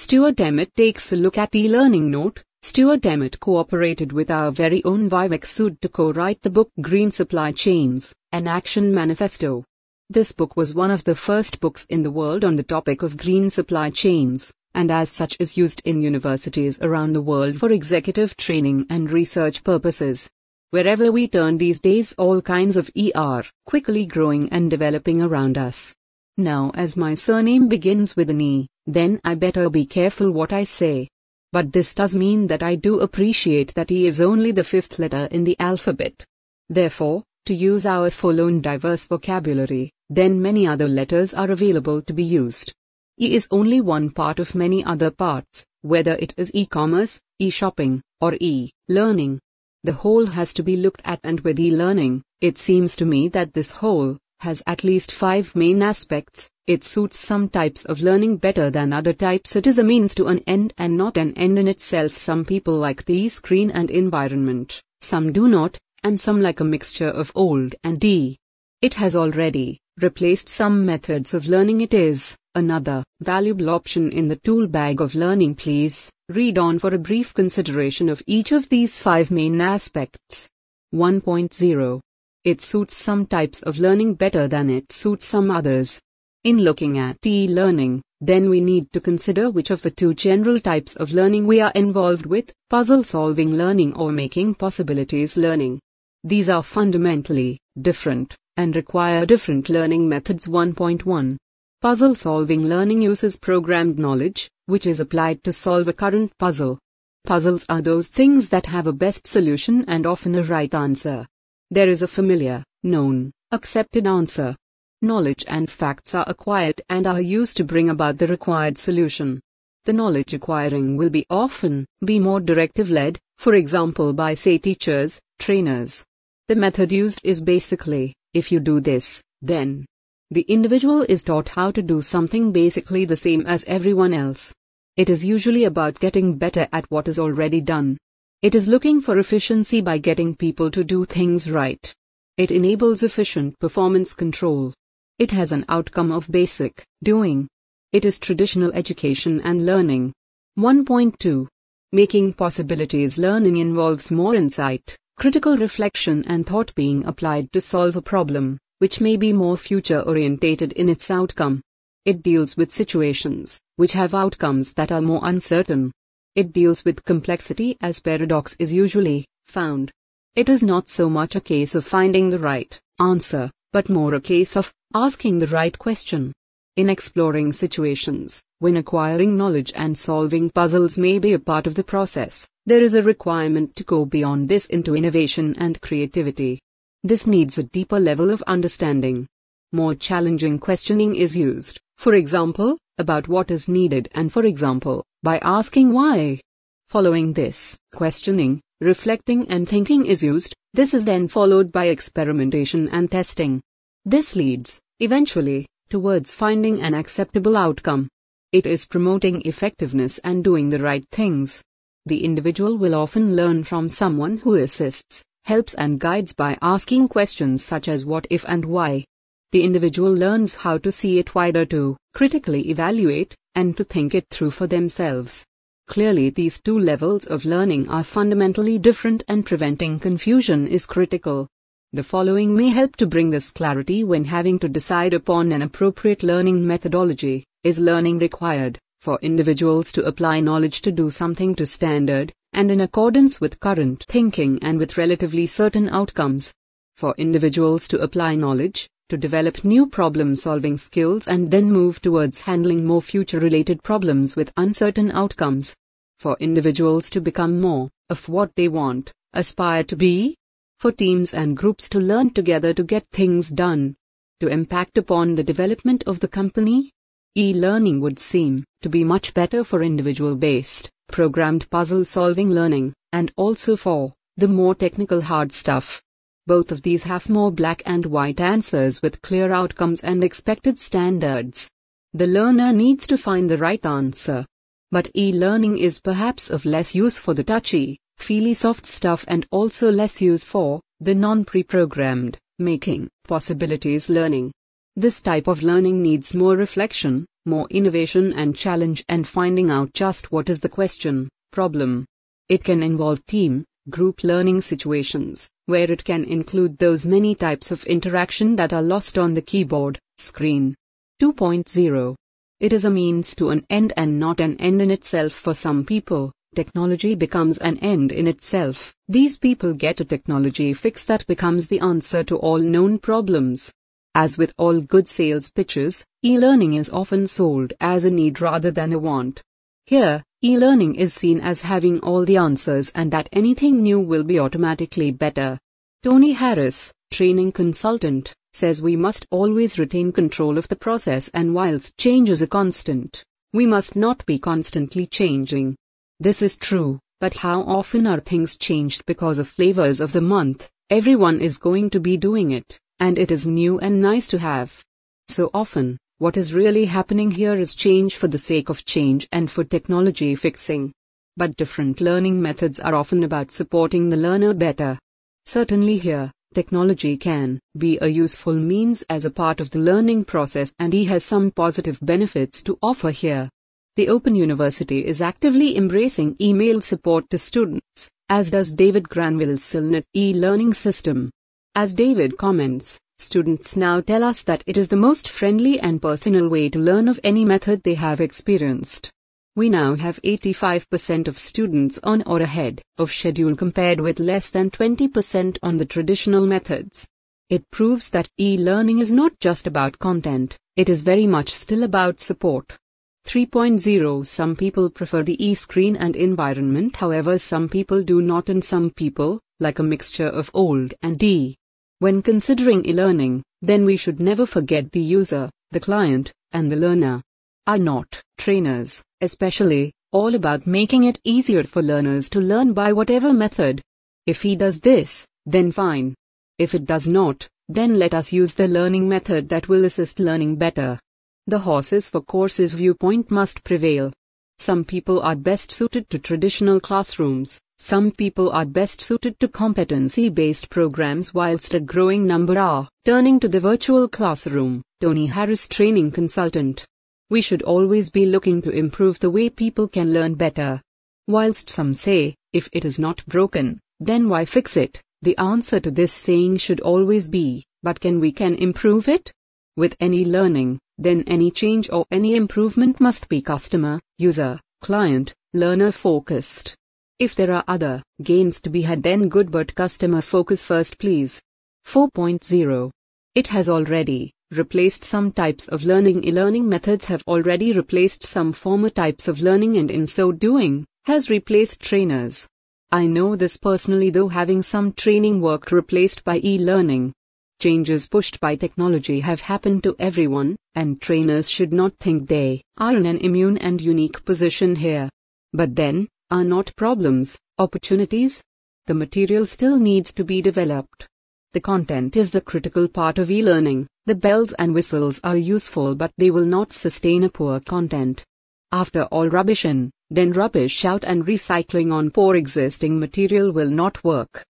Stuart Emmett takes a look at e-learning. Note, Stuart Emmett cooperated with our very own Vivek Sood to co-write the book Green Supply Chains, an Action Manifesto. This book was one of the first books in the world on the topic of green supply chains, and as such is used in universities around the world for executive training and research purposes. Wherever we turn these days, all kinds of are quickly growing and developing around us. Now, as my surname begins with an E, then I better be careful what I say. But this does mean that I do appreciate that E is only the fifth letter in the alphabet. Therefore, to use our full and diverse vocabulary, then many other letters are available to be used. E is only one part of many other parts, whether it is e-commerce, e-shopping, or e-learning. The whole has to be looked at, and with e-learning, it seems to me that this whole has at least five main aspects. It suits some types of learning better than other types. It is a means to an end and not an end in itself. Some people like the e-screen and environment, some do not, and some like a mixture of old and e. It has already replaced some methods of learning. It is another valuable option in the tool bag of learning. Please read on for a brief consideration of each of these five main aspects. 1.0 It suits some types of learning better than it suits some others. In looking at e-learning, then we need to consider which of the two general types of learning we are involved with, puzzle-solving learning or making possibilities learning. These are fundamentally different and require different learning methods. 1.1 Puzzle-solving learning uses programmed knowledge, which is applied to solve a current puzzle. Puzzles are those things that have a best solution and often a right answer. There is a familiar, known, accepted answer. Knowledge and facts are acquired and are used to bring about the required solution. The knowledge acquiring will often be more directive-led, for example by, say, teachers, trainers. The method used is basically, if you do this, then. The individual is taught how to do something basically the same as everyone else. It is usually about getting better at what is already done. It is looking for efficiency by getting people to do things right. It enables efficient performance control. It has an outcome of basic doing. It is traditional education and learning. 1.2 Making possibilities learning involves more insight, critical reflection and thought being applied to solve a problem, which may be more future-orientated in its outcome. It deals with situations, which have outcomes that are more uncertain. It deals with complexity as paradox is usually found. It is not so much a case of finding the right answer, but more a case of asking the right question. In exploring situations, when acquiring knowledge and solving puzzles may be a part of the process, there is a requirement to go beyond this into innovation and creativity. This needs a deeper level of understanding. More challenging questioning is used, for example, about what is needed and, for example, by asking why. Following this, questioning, reflecting and thinking is used. This is then followed by experimentation and testing. This leads, eventually, towards finding an acceptable outcome. It is promoting effectiveness and doing the right things. The individual will often learn from someone who assists, helps and guides by asking questions such as what if and why. The individual learns how to see it wider, to critically evaluate, and to think it through for themselves. Clearly, these two levels of learning are fundamentally different, and preventing confusion is critical. The following may help to bring this clarity when having to decide upon an appropriate learning methodology. Is learning required for individuals to apply knowledge to do something to standard and in accordance with current thinking and with relatively certain outcomes? For individuals to apply knowledge, to develop new problem-solving skills and then move towards handling more future-related problems with uncertain outcomes. For individuals to become more of what they want, aspire to be. For teams and groups to learn together to get things done. To impact upon the development of the company. E-learning would seem to be much better for individual-based, programmed puzzle-solving learning, and also for the more technical hard stuff. Both of these have more black and white answers with clear outcomes and expected standards. The learner needs to find the right answer. But e-learning is perhaps of less use for the touchy, feely soft stuff and also less use for the non-pre-programmed, making possibilities learning. This type of learning needs more reflection, more innovation and challenge, and finding out just what is the question, problem. It can involve team, group learning situations, where it can include those many types of interaction that are lost on the keyboard screen. 2.0. It is a means to an end and not an end in itself for some people. Technology becomes an end in itself. These people get a technology fix that becomes the answer to all known problems. As with all good sales pitches, e-learning is often sold as a need rather than a want. Here, e-learning is seen as having all the answers and that anything new will be automatically better. Tony Harris, training consultant, says we must always retain control of the process, and whilst change is a constant, we must not be constantly changing. This is true, but how often are things changed because of flavors of the month? Everyone is going to be doing it, and it is new and nice to have. So often, what is really happening here is change for the sake of change and for technology fixing. But different learning methods are often about supporting the learner better. Certainly here, technology can be a useful means as a part of the learning process, and it has some positive benefits to offer here. The Open University is actively embracing email support to students, as does David Granville's Silnet e-learning system. As David comments, students now tell us that it is the most friendly and personal way to learn of any method they have experienced. We now have 85% of students on or ahead of schedule compared with less than 20% on the traditional methods. It proves that e-learning is not just about content, it is very much still about support. 3.0. Some people prefer the e-screen and environment, however some people do not, and some people like a mixture of old and new. When considering e-learning, then we should never forget the user, the client, and the learner. Are not trainers, especially, all about making it easier for learners to learn by whatever method? If he does this, then fine. If it does not, then let us use the learning method that will assist learning better. The horses for courses viewpoint must prevail. Some people are best suited to traditional classrooms, some people are best suited to competency-based programs, whilst a growing number are turning to the virtual classroom. Tony Harris, training consultant. We should always be looking to improve the way people can learn better. Whilst some say, if it is not broken, then why fix it? The answer to this saying should always be, but can we improve it? With any learning, then any change or any improvement must be customer, user, client, learner focused. If there are other gains to be had, then good, but customer focus first please. 4.0. It has already replaced some types of learning. E-learning methods have already replaced some former types of learning, and in so doing, has replaced trainers. I know this personally, though, having some training work replaced by e-learning. Changes pushed by technology have happened to everyone, and trainers should not think they are in an immune and unique position here. But then, are not problems opportunities? The material still needs to be developed. The content is the critical part of e-learning. The bells and whistles are useful, but they will not sustain a poor content. After all, rubbish in, then rubbish out, and recycling on poor existing material will not work.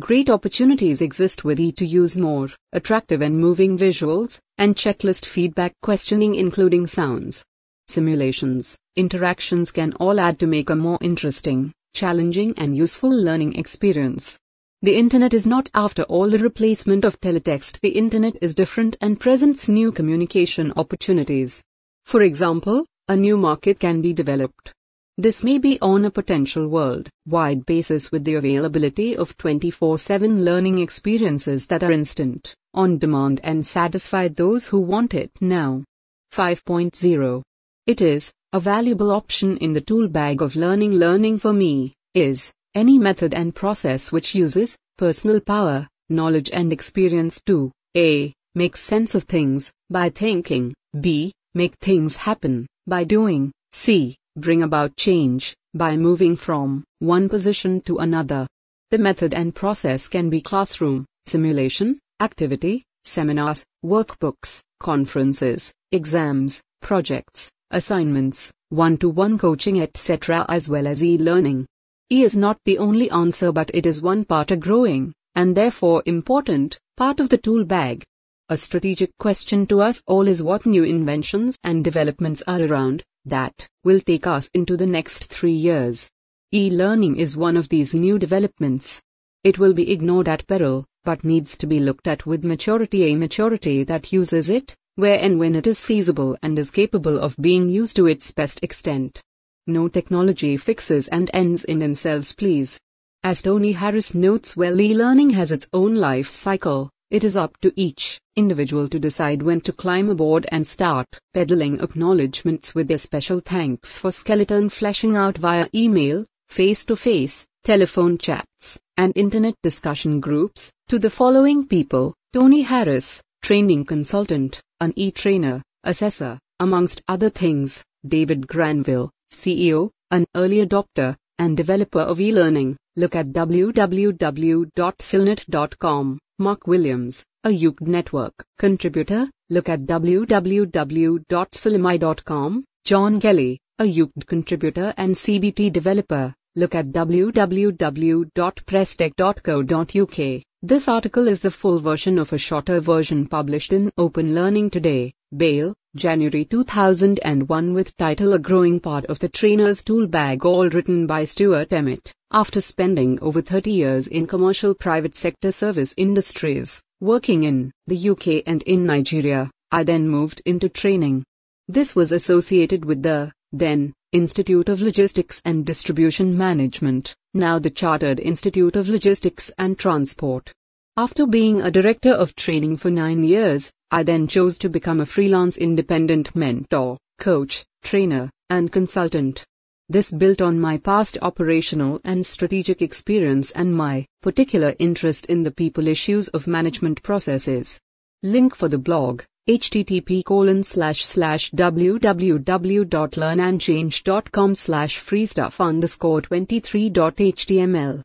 Great opportunities exist with e-learning to use more attractive and moving visuals, and checklist feedback questioning including sounds. Simulations, interactions can all add to make a more interesting, challenging and useful learning experience. The internet is not after all a replacement of teletext. The internet is different and presents new communication opportunities. For example, a new market can be developed. This may be on a potential world-wide basis with the availability of 24/7 learning experiences that are instant, on demand and satisfy those who want it now. 5.0. It is a valuable option in the tool bag of learning. Learning for me is any method and process which uses personal power, knowledge and experience to A. make sense of things, by thinking, B. make things happen, by doing, C. bring about change, by moving from one position to another. The method and process can be classroom, simulation, activity, seminars, workbooks, conferences, exams, projects, assignments, one-to-one coaching etc., as well as e-learning. E is not the only answer, but it is one part, a growing, and therefore important, part of the tool bag. A strategic question to us all is what new inventions and developments are around that will take us into the next 3 years. E-learning is one of these new developments. It will be ignored at peril, but needs to be looked at with a maturity that uses it, where and when it is feasible and is capable of being used to its best extent. No technology fixes and ends in themselves, please. As Tony Harris notes well, e-learning has its own life cycle. It is up to each individual to decide when to climb aboard and start peddling acknowledgements with their special thanks for skeleton fleshing out via email, face-to-face, telephone chats, and internet discussion groups, to the following people: Tony Harris, training consultant, an e-trainer, assessor, amongst other things; David Granville, CEO, an early adopter and developer of e-learning, look at www.silnet.com. Mark Williams, a UKED network contributor, look at www.silmi.com. John Kelly, a UKED contributor and CBT developer, look at www.presstech.co.uk. This article is the full version of a shorter version published in Open Learning Today, Bale, January 2001, with title A Growing Part of the Trainer's Tool Bag, all written by Stuart Emmett. After spending over 30 years in commercial private sector service industries, working in the UK and in Nigeria, I then moved into training. This was associated with the, then, Institute of Logistics and Distribution Management, now the Chartered Institute of Logistics and Transport. After being a director of training for 9 years, I then chose to become a freelance independent mentor, coach, trainer, and consultant. This built on my past operational and strategic experience and my particular interest in the people issues of management processes. Link for the blog: http://www.learnandchange.com/freestuff_23.html.